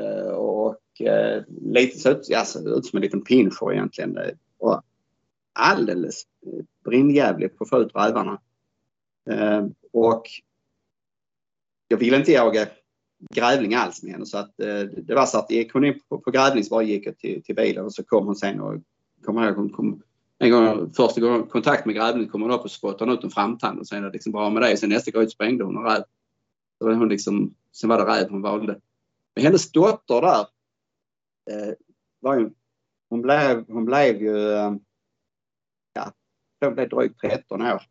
Uh, och uh, lite så ut, alltså, ut som en liten pinschor egentligen uh, och alldeles uh, brinnjävlig på föträvarna uh, och jag ville inte jaga grävling alls med henne, så att uh, det var så att jag kunde in på, på grävling så bara gick jag till, till bilen och så kom hon sen och kom här, kom, kom, en gång första gången kontakt med grävling kom hon upp och spottade ut en framtand och sen var det liksom bra med det, sen nästa gång sprängde hon och räv, så var hon liksom, sen var det räv hon valde. Men hennes dotter där, eh, var ju, hon, blev, hon blev ju, ja, hon blev drygt tretton år.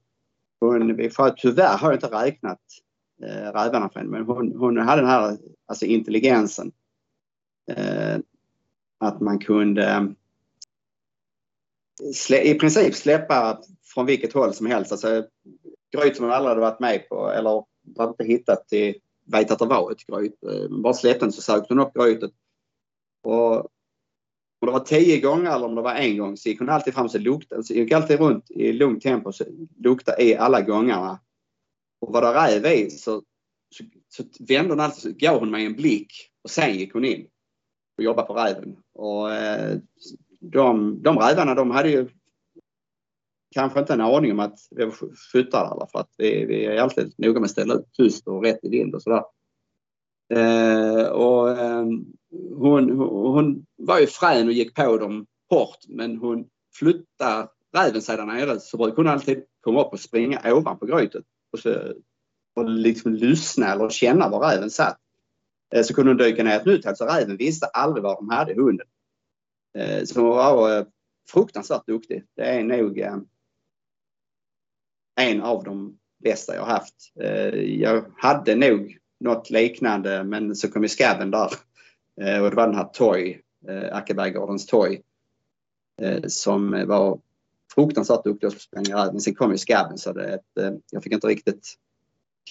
Hon, vi får, tyvärr har jag inte räknat eh, rävarna för henne, men hon, hon hade den här alltså intelligensen. Eh, att man kunde slä, i princip släppa från vilket håll som helst. Alltså, gryt som hon aldrig hade varit med på eller hade inte hittat till vet att det var ett gryt. Men bara släppte den så sökte hon upp grytet. Och om det var tio gånger eller om det var en gång så gick hon alltid fram och luktade. Så gick alltid runt i lugnt tempo så luktade i alla gångarna. Och var det räv i så, så, så vände hon alltid, så gav hon mig en blick och sen gick hon in och jobbade på räven. Och eh, de, de rävarna, de hade ju kanske inte en aning om att vi skjutar alla, för att vi, vi är alltid noga med att ställa ut tyst och rätt i vind och sådär. Eh, och, eh, hon, hon var ju frän och gick på dem hårt, men hon flyttade räven sig där nere så brukade hon alltid komma upp och springa ovanpå grytet och, så, och liksom lyssna eller känna var räven satt. Eh, så kunde hon dyka ner ett nytt, alltså räven visste aldrig var de hade hunden. Eh, så hon var eh, fruktansvärt duktig. Det är nog... Eh, en av de bästa jag har haft. Jag hade nog något liknande, men så kom ju skabben där. Och det var den här Toy, Åkebergs Tika, som var fruktansvärt duktig att spränga. Men sen kom ju skabben, så det, jag fick inte riktigt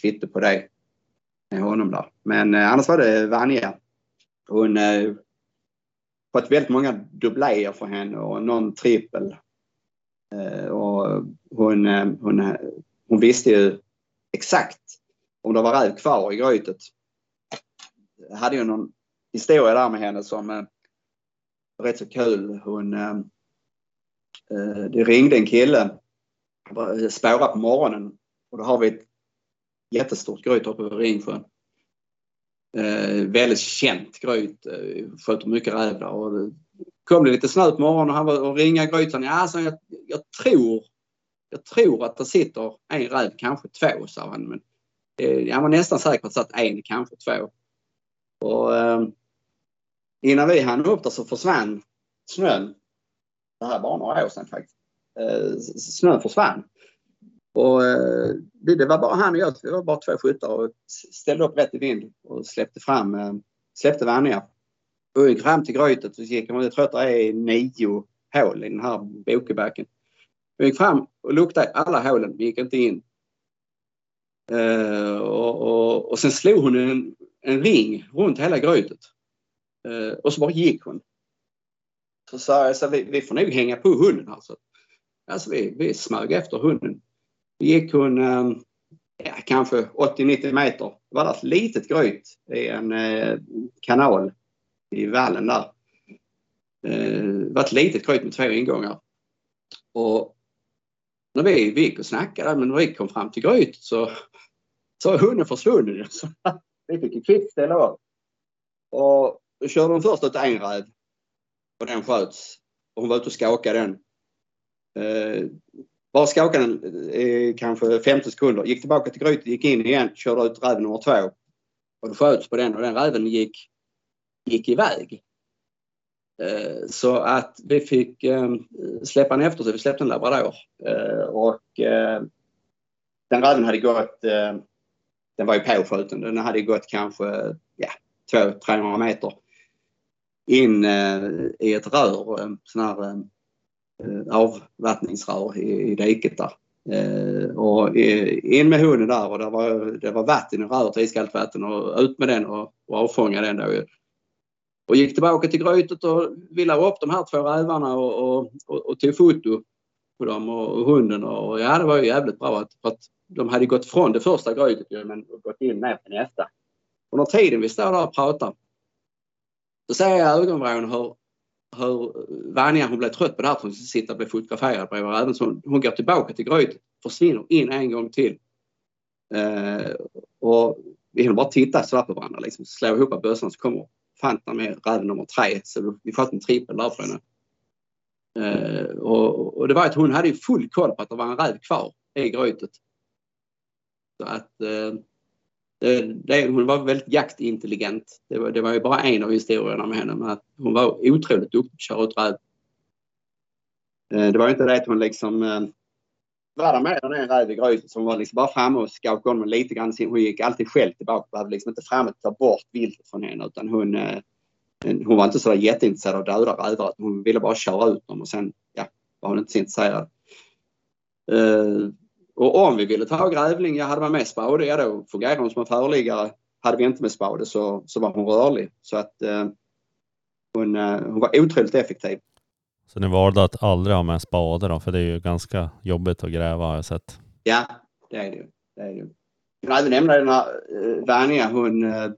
kvitto på det med honom där. Men annars var det Vanja. Hon fått väldigt många dubblejer för henne och någon trippel. Eh, och hon, hon, hon visste ju exakt om det var räv kvar i grytet. Jag hade ju någon historia där med henne som eh, var rätt så kul. Hon, eh, det ringde en kille, spårade på morgonen, och då har vi ett jättestort gryt uppe på Ringsjön. Eh, väldigt känt gryt, eh, sköter mycket räv där, och det kom lite snö på morgonen och han var och ringa grytan. Ja, alltså, jag, jag, tror, jag tror att det sitter en räv, kanske två, sa han. Men eh, jag var nästan säker på att det satt en, kanske två. Och eh, innan vi hann upp där så försvann snön. Det här var några år sedan faktiskt. Eh, snön försvann. Och eh, det var bara han och jag, det var bara två skyttar, och ställde upp rätt i vind och släppte fram, eh, släppte vänner. Och gick fram till grytet, så gick man, jag tror att det är nio hål i den här bokebäcken. Vi gick fram och luktade alla hålen, vi gick inte in. Eh, och, och, och sen slog hon en, en ring runt hela grytet. Eh, och så bara gick hon. Så sa jag, så vi, vi får nog hänga på hunden här. Så. Alltså vi, vi smög efter hunden. Gick hon ja, kanske åttio nittio meter. Det var ett litet gryt i en eh, kanal i vallen där. Eh, det var ett litet gryt med två ingångar. Och när vi gick och snackade, men när vi kom fram till gryt så så hunden försvunnen. Så vi fick ju kvitt ställa av. Och då körde hon först åt en räv. Och den sköts. Och hon var ute och skakade den. Eh, Bara skakade den eh, kanske femtio sekunder. Gick tillbaka till grytet, gick in igen, körde ut räven nummer två. Och det sköts på den, och den räven gick, gick iväg. Eh, så att vi fick eh, släppa den efter sig. Vi släppte en labrador. Eh, och eh, den räven hade gått, eh, den var ju påskjuten. Den hade gått kanske ja, två till trehundra meter in eh, i ett rör. En sån här... Eh, avvattningsrör i, i diket där. Eh, och in med hunden där, och det var, det var vatten i röret, iskallt vatten, och ut med den och, och avfånga den då. Och gick tillbaka till grytet och ville upp de här två rävarna och, och, och, och tog foto på dem och, och hunden. Och ja, det var ju jävligt bra att, att de hade gått från det första grytet men gått in ner på nästa. Och när tiden vi står där och pratar, så ser jag ögonvrån hur hur Vanja, hon blev trött på det här, hon sitter och blir fotograferad bredvid räven, så hon går tillbaka till grytet, försvinner in en gång till. Eh, och vi hinner bara titta så där på varandra, liksom, slår ihop bössan, så kommer Fantan med räven nummer tre, så vi sköt en trippel där för henne. Eh, och, och det var att hon hade ju full koll på att det var en räv kvar i grytet. Så att eh, Det, hon var väldigt jaktintelligent. Det var, det var ju bara en av historierna med henne. Att hon var otroligt duktig att köra ut räv. Det var inte det att hon liksom var där med den räv i grytet som var liksom bara framme och skakade honom lite grann. Hon gick alltid själv tillbaka. Hon var liksom inte framme att ta bort viltet från henne. Utan hon, hon var inte så jätteintresserad av döda rävar. Hon ville bara köra ut dem, och sen ja, var hon inte så intresserad. Uh, Och om vi ville ta grävling, jag hade man med spade, jag då fungerade hon som en föreliggare. Hade vi inte med spade så, så var hon rörlig. Så att eh, hon, eh, hon var otroligt effektiv. Så ni valde att aldrig ha med spade då? För det är ju ganska jobbigt att gräva, har jag sett. Ja, det är det. det, är det. Jag hade nämnt den här eh, Vanja, hon eh,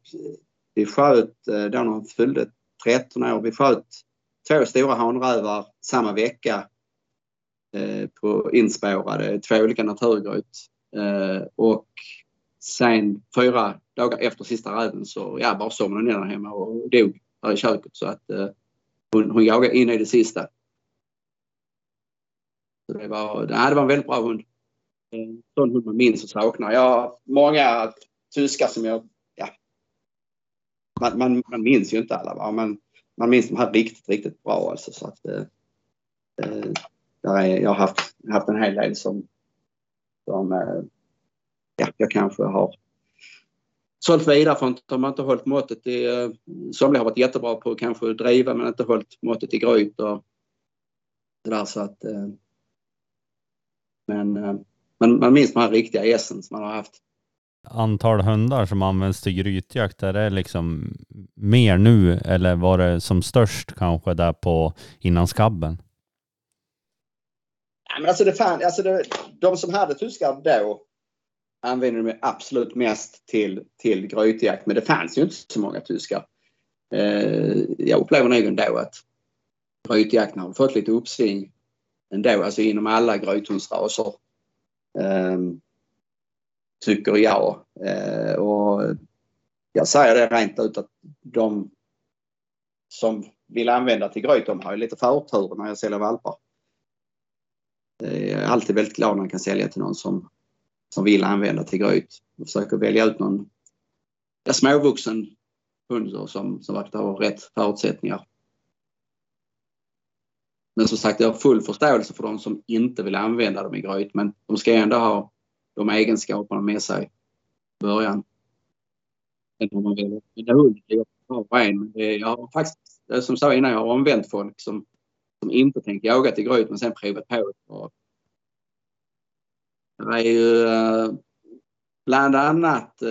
vi sköt, eh, då hon fyllde tretton år, vi sköt två stora hanrävar samma vecka. På inspårade två olika naturgryt, eh, och sen fyra dagar efter sista räven så jag bara somnade ner där hemma och dog här i köket, så att eh, hon, hon jagade in i det sista. Så det var, nej, det var en väldigt bra hund. En sån hund man minns och saknar. Jag, många tyskar som jag ja, man, man, man minns ju inte alla, va? Man, man minns de här riktigt, riktigt bra alltså, så att eh, eh, jag har haft, haft en hel del som, som ja, jag kanske har sålt vidare för att de har inte hållit måttet i, somliga har varit jättebra på att kanske driva men inte hållit måttet i gryt och det där, så att men man, man minns de här riktiga essens man har haft. Antal hundar som används till grytjakt, är det liksom mer nu, eller var det som störst kanske där på innan skabben? Ja, men alltså det fan, alltså det, de som hade tyskar då använde de absolut mest till, till grytjakt, men det fanns ju inte så många tyskar. Eh, jag upplever nog ändå att grytjakten har fått lite uppsving ändå, alltså inom alla grythundsraser, eh, tycker jag. Eh, och jag säger det rent ut att de som vill använda till gryt, de har ju lite förtur när jag säljer valpar. Jag är alltid väldigt glad när man kan sälja till någon som, som vill använda till gryt. Jag försöker välja ut någon småvuxen hund som, som verkar ha rätt förutsättningar. Men som sagt, jag har full förståelse för de som inte vill använda dem i gryt. Men de ska ändå ha de egenskaperna med sig i början. Jag har faktiskt, som sa innan, jag har omvänt folk som som inte tänker jaga till gryt men sen provat på det. Det var ju bland annat,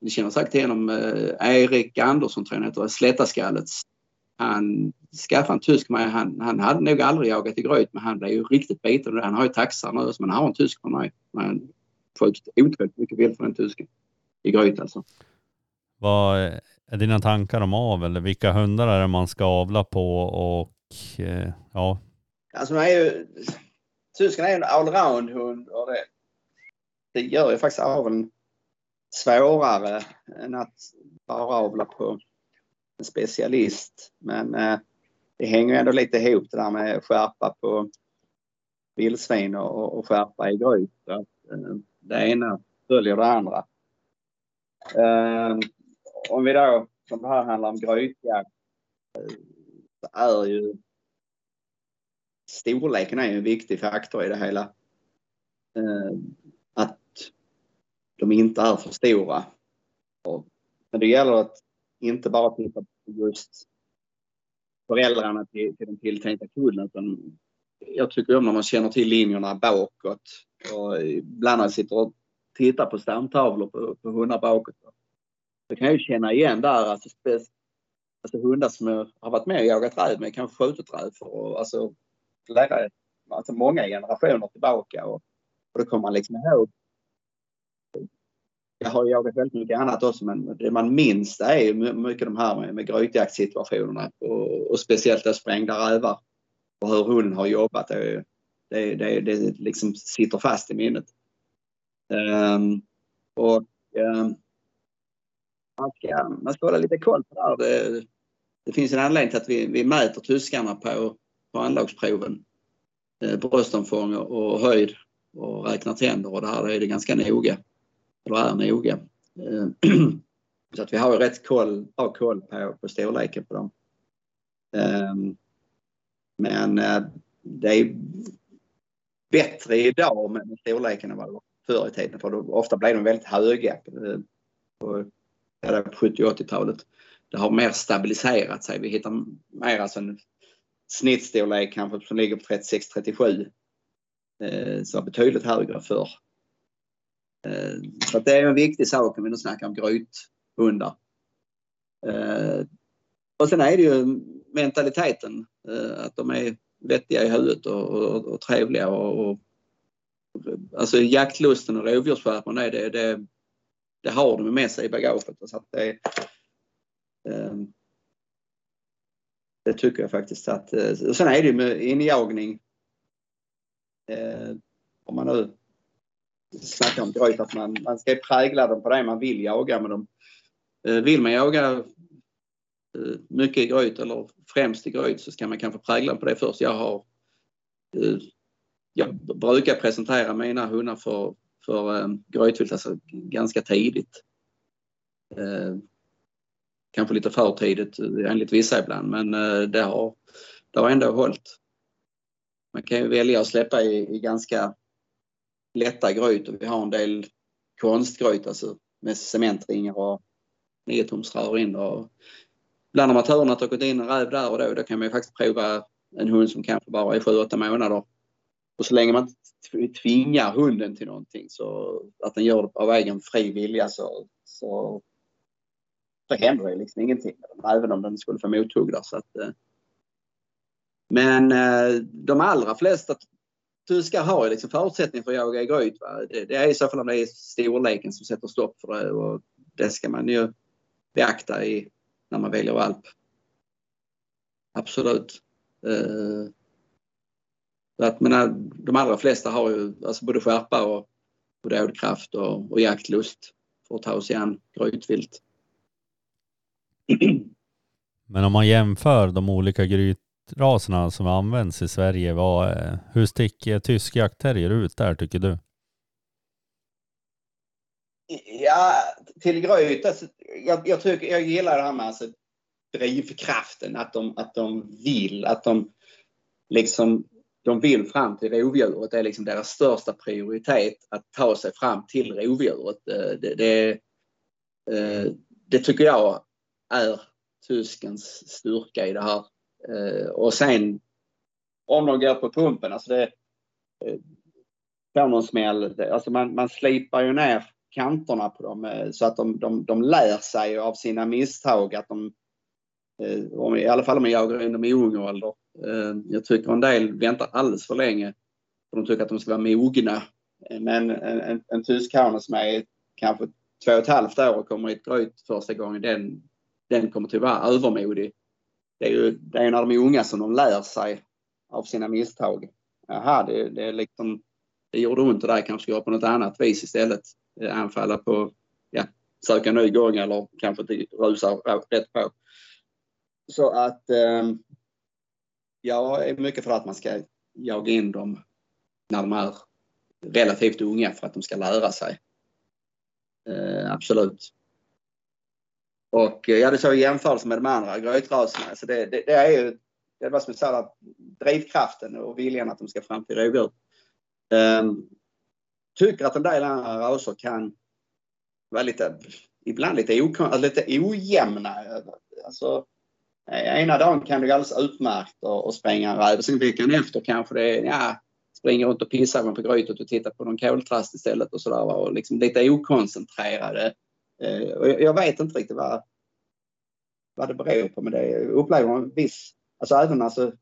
ni känner sagt igenom Erik Andersson, tror jag heter, Slättaskallets. Han skaffade en tysk, men han, han hade nog aldrig jagat till gryt, men han blev ju riktigt biten. Han har ju taxar nu, men han har en tysk för mig. Han sköts otroligt mycket vilt för den tysken i gryt alltså. Vad är dina tankar om av, eller vilka hundar är det man ska avla på? Och ja. Alltså man är ju, tyskarna är en allround hund och det, det gör ju faktiskt aveln svårare än att bara avla på en specialist. Men eh, det hänger ändå lite ihop det där med skärpa på vildsvin och, och skärpa i gryt. Eh, det ena följer det andra. Eh, om vi då, som det här handlar om grytjakt, eh, är ju storleken är ju en viktig faktor i det hela. Eh, att de inte är för stora. Och, men det gäller att inte bara titta på just föräldrarna till, till den tilltänkta kullen, utan jag tycker om när man känner till linjerna bakåt. Och ibland när jag sitter och tittar på stamtavlor på, på hundar bakåt. Så kan jag ju känna igen där, alltså speciellt Alltså hundar som har varit med och jagat räv, men kanske skjutit räv för att alltså, lära alltså, många generationer tillbaka. Och, och då kommer man liksom ihåg. Jag har jagat väldigt mycket annat också, men det man minns det är mycket de här med, med grytjaktsituationerna. Och, och speciellt det sprängda rävar. Och hur hunden har jobbat. Det, det, det, det liksom sitter fast i minnet. Um, och... Um, Man ska, man ska hålla lite koll på det här. Det, det finns en anledning till att vi, vi mäter tyskarna på, på anlagsproven. Eh, bröstomfång och höjd och räknar tänder och det här är det ganska noga. Det är noga. Eh, så att vi har rätt koll, bra koll på, på storleken på dem. Eh, men eh, det är bättre idag med storleken än vad det var förr i tiden. För då, ofta blir de väldigt höga. Eh, och, sjuttio- och åttiotalet. Det har mer stabiliserat sig. Vi hittar mer alltså en snittstorlek kanske som ligger på trettiosex till trettiosju. Eh, så betydligt högre förr. Eh, så att det är en viktig sak när vi nu snackar om grythundar. Eh, och sen är det ju mentaliteten. Eh, att de är vettiga i huvudet och, och, och trevliga. Och, och, alltså jaktlusten och rovdjursskärpan är det, det Det har de med sig i bagaget. Så att det, eh, det tycker jag faktiskt. Att, eh, sen är det ju med injagning. Eh, om man nu snackar om gryt, att man, man ska prägla dem på det man vill jaga med dem. Eh, vill man jaga eh, mycket i gryt eller främst i gryt, så ska man kanske prägla dem på det först. Jag, har, eh, jag brukar presentera mina hundar för för eh, grytvilt alltså ganska tidigt. Eh, kanske lite för tidigt enligt vissa ibland, men eh, det, har, det har ändå hållit. Man kan ju välja att släppa i, i ganska lätta gryt, och vi har en del konstgryt alltså, med cementringar och niotumsrör in. Och bland amatörerna har tagit in en räv där och då, då kan man ju faktiskt prova en hund som kanske bara är sju åtta månader. Och så länge man tvingar hunden till någonting, så att den gör det av egen fri vilja, så, så så händer det liksom ingenting med dem, även om de skulle få mothugg där. Så att, eh. Men eh, de allra flesta tyskar har ju liksom förutsättning för att jaga i gryt. Det, det är i så fall om det är storleken som sätter stopp för det, och det ska man ju beakta i, när man väljer valp. Absolut. Eh, att, men, de allra flesta har ju alltså både skärpa och, och dådkraft och, och jaktlust för att ta sig an grytvilt. Men om man jämför de olika grytraserna som används i Sverige, vad, hur sticker tysk jaktterrier ut där tycker du? Ja, till gryt, alltså, jag, jag, tycker, jag gillar det här med alltså, drivkraften, att de, att de vill, att de liksom de vill fram till rovdjuret. Det är liksom deras största prioritet att ta sig fram till rovdjuret. Det, det, det tycker jag är tyskens styrka i det här. Och sen om de går på pumpen, alltså det får någon smäll, alltså man, man slipar ju ner kanterna på dem så att de, de, de lär sig av sina misstag, att de, i alla fall om man jagar in dem i ung ålder. Jag tycker en del väntar alldeles för länge för de tycker att de ska vara mogna, men en, en, en tyskhane som är kanske två och ett halvt år och kommer i ett gryt första gången, den, den kommer till att vara övermodig. Det är ju det är när de är unga som de lär sig av sina misstag. Jaha, det, det är liksom det gjorde ont det där, kanske göra på något annat vis istället, anfalla på, ja, söka en ny gång eller kanske inte rusa rätt på. Så att eh, jag är mycket för att man ska jaga in dem när de är relativt unga för att de ska lära sig. Eh, absolut. Och jag hade så jämförelse med de andra grytraserna. Alltså det, det, det är ju det var som jag sa, drivkraften och viljan att de ska fram till rovdjur. Eh, tycker att en del andra raser kan vara lite, ibland lite, o, lite ojämna. Alltså ena dagen kan du alldeles utmärkt och, och spränga en räv. Sen veckan efter kanske det är, ja, springer runt och pissar på grytet och tittar på någon koltrast istället och sådär. Och liksom lite okoncentrerade. Eh, och jag, jag vet inte riktigt vad, vad det beror på, men det upplever man viss. Alltså även alltså,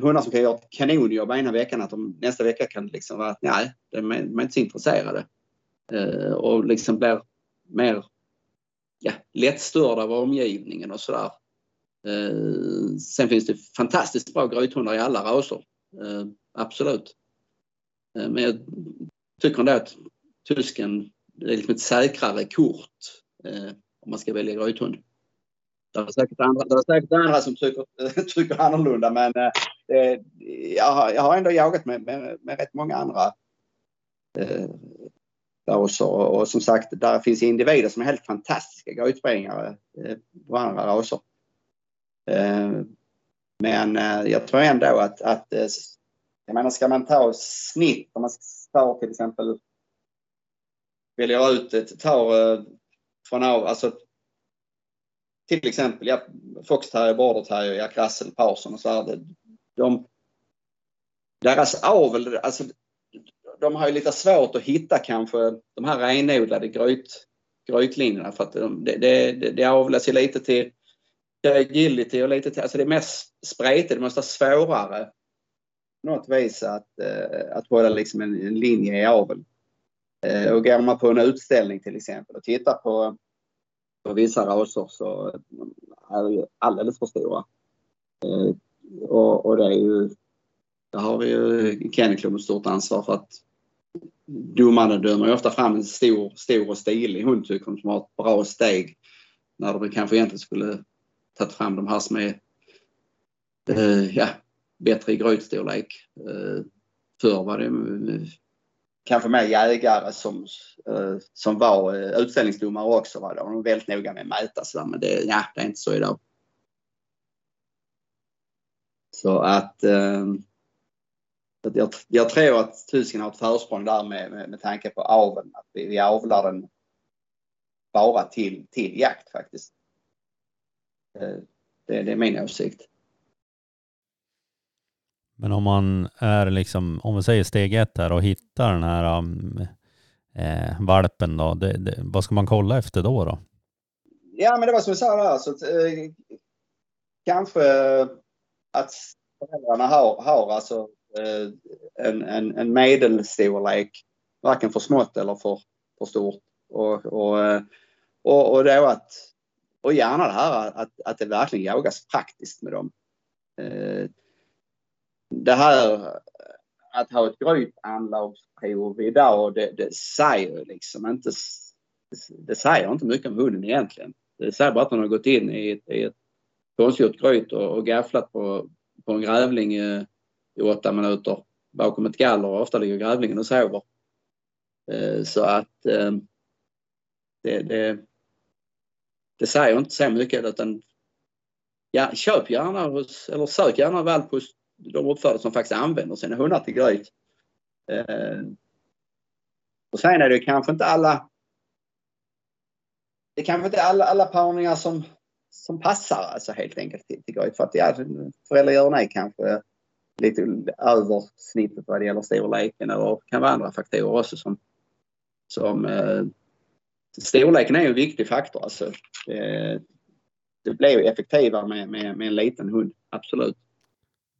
hundar som kan göra kanonjobb ena veckan, att de nästa vecka kan liksom vara, nej, de är, de är inte så intresserade. Eh, och liksom blir mer, ja, lättstörd av omgivningen och sådär. Eh, sen finns det fantastiskt bra grythundar i alla raser. Eh, absolut. Eh, men jag tycker ändå att tysken är liksom ett säkrare kort eh, om man ska välja grythund. Det är säkert andra, det är säkert andra som tycker, tycker annorlunda, men eh, jag, har, jag har ändå jagat med, med, med rätt många andra eh, Och, så, och som sagt, där finns individer som är helt fantastiska grytsprängare eh, på andra raser. Eh, men eh, jag tror ändå att, att eh, jag menar, ska man ta snitt, om man tar till exempel väljer ut, tar eh, från av, alltså till exempel, ja, foxterrier, borderterrier, ja, krassel, parson och så här, de, de deras avel, alltså de har ju lite svårt att hitta kanske de här renodlade gryt, grytlinjerna, för att det de, de, de avlas ju lite till agility och lite till, alltså det är mest spretigt, det måste vara svårare något vis att, att hålla liksom en, en linje i avel. Och går man på en utställning till exempel och tittar på, på vissa raser så är det ju alldeles för stora. Och, och det är ju där har vi ju Kennelklubben stort ansvar för att domarna dömer ofta fram en stor, stor och stilig hund tycker de som har ett bra steg, när de kanske egentligen skulle tagit fram de här som är eh, ja, bättre i grytstorlek. Eh, förr var det eh, kanske mer jägare som, eh, som var eh, utställningsdomare också. Var det. De var väldigt noga med att mäta sådär, men det, ja, det är inte så idag. Så att eh, Jag, jag tror att tysken har ett försprång där med, med, med tanke på aveln. Att vi, vi avlar den bara till, till jakt faktiskt. Det, det är min åsikt. Men om man är liksom, om vi säger steg ett här och hittar den här um, eh, valpen då. Det, det, vad ska man kolla efter då då? Ja, men det var som jag sa där, så att, eh, kanske att föräldrarna har, har alltså eh, en, en, en medelstorlek, varken för smått eller för, för stort. Och, och, och, och, då att, och gärna det här att, att det verkligen jagas praktiskt med dem. Eh, det här att ha ett grytanlagsprov idag, det, det säger liksom inte... Det säger inte mycket om hunden egentligen. Det säger bara att den har gått in i ett, i ett konstgjort gryt och, och gafflat på, på en grävling eh, i åtta minuter bakom ett galler. Och ofta ligger grävlingen och sover. Eh, så att eh, det, det, det säger inte så mycket. Utan, ja, köp gärna hos, eller sök gärna väl på de uppfödare som faktiskt använder sina hundar till gryt. Eh, och sen är det kanske inte alla... Det kanske inte är alla, alla parningar som, som passar alltså helt enkelt till, till gryt. För att ja, föräldrar kanske lite över snittet vad det gäller storleken. Eller kan vara andra faktorer också som... som eh, storleken är ju en viktig faktor. Alltså. Det, det blir ju effektivare med, med, med en liten hund, absolut.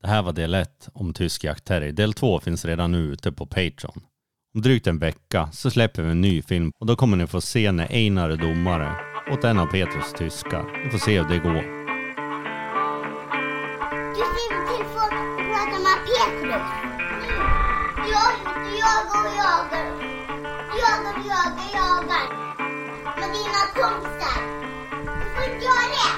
Det här var del ett om Tysk Jaktterrier. Del två finns redan nu ute på Patreon. Om drygt en vecka så släpper vi en ny film och då kommer ni få se när Einar är domare åt en av Petrus tyskar. Ni får se hur det går. Du ser till för att prata med Petrus. Jag jagar och jagar. Jagar och jagar, jagar. Med dina kompisar. Du får göra det.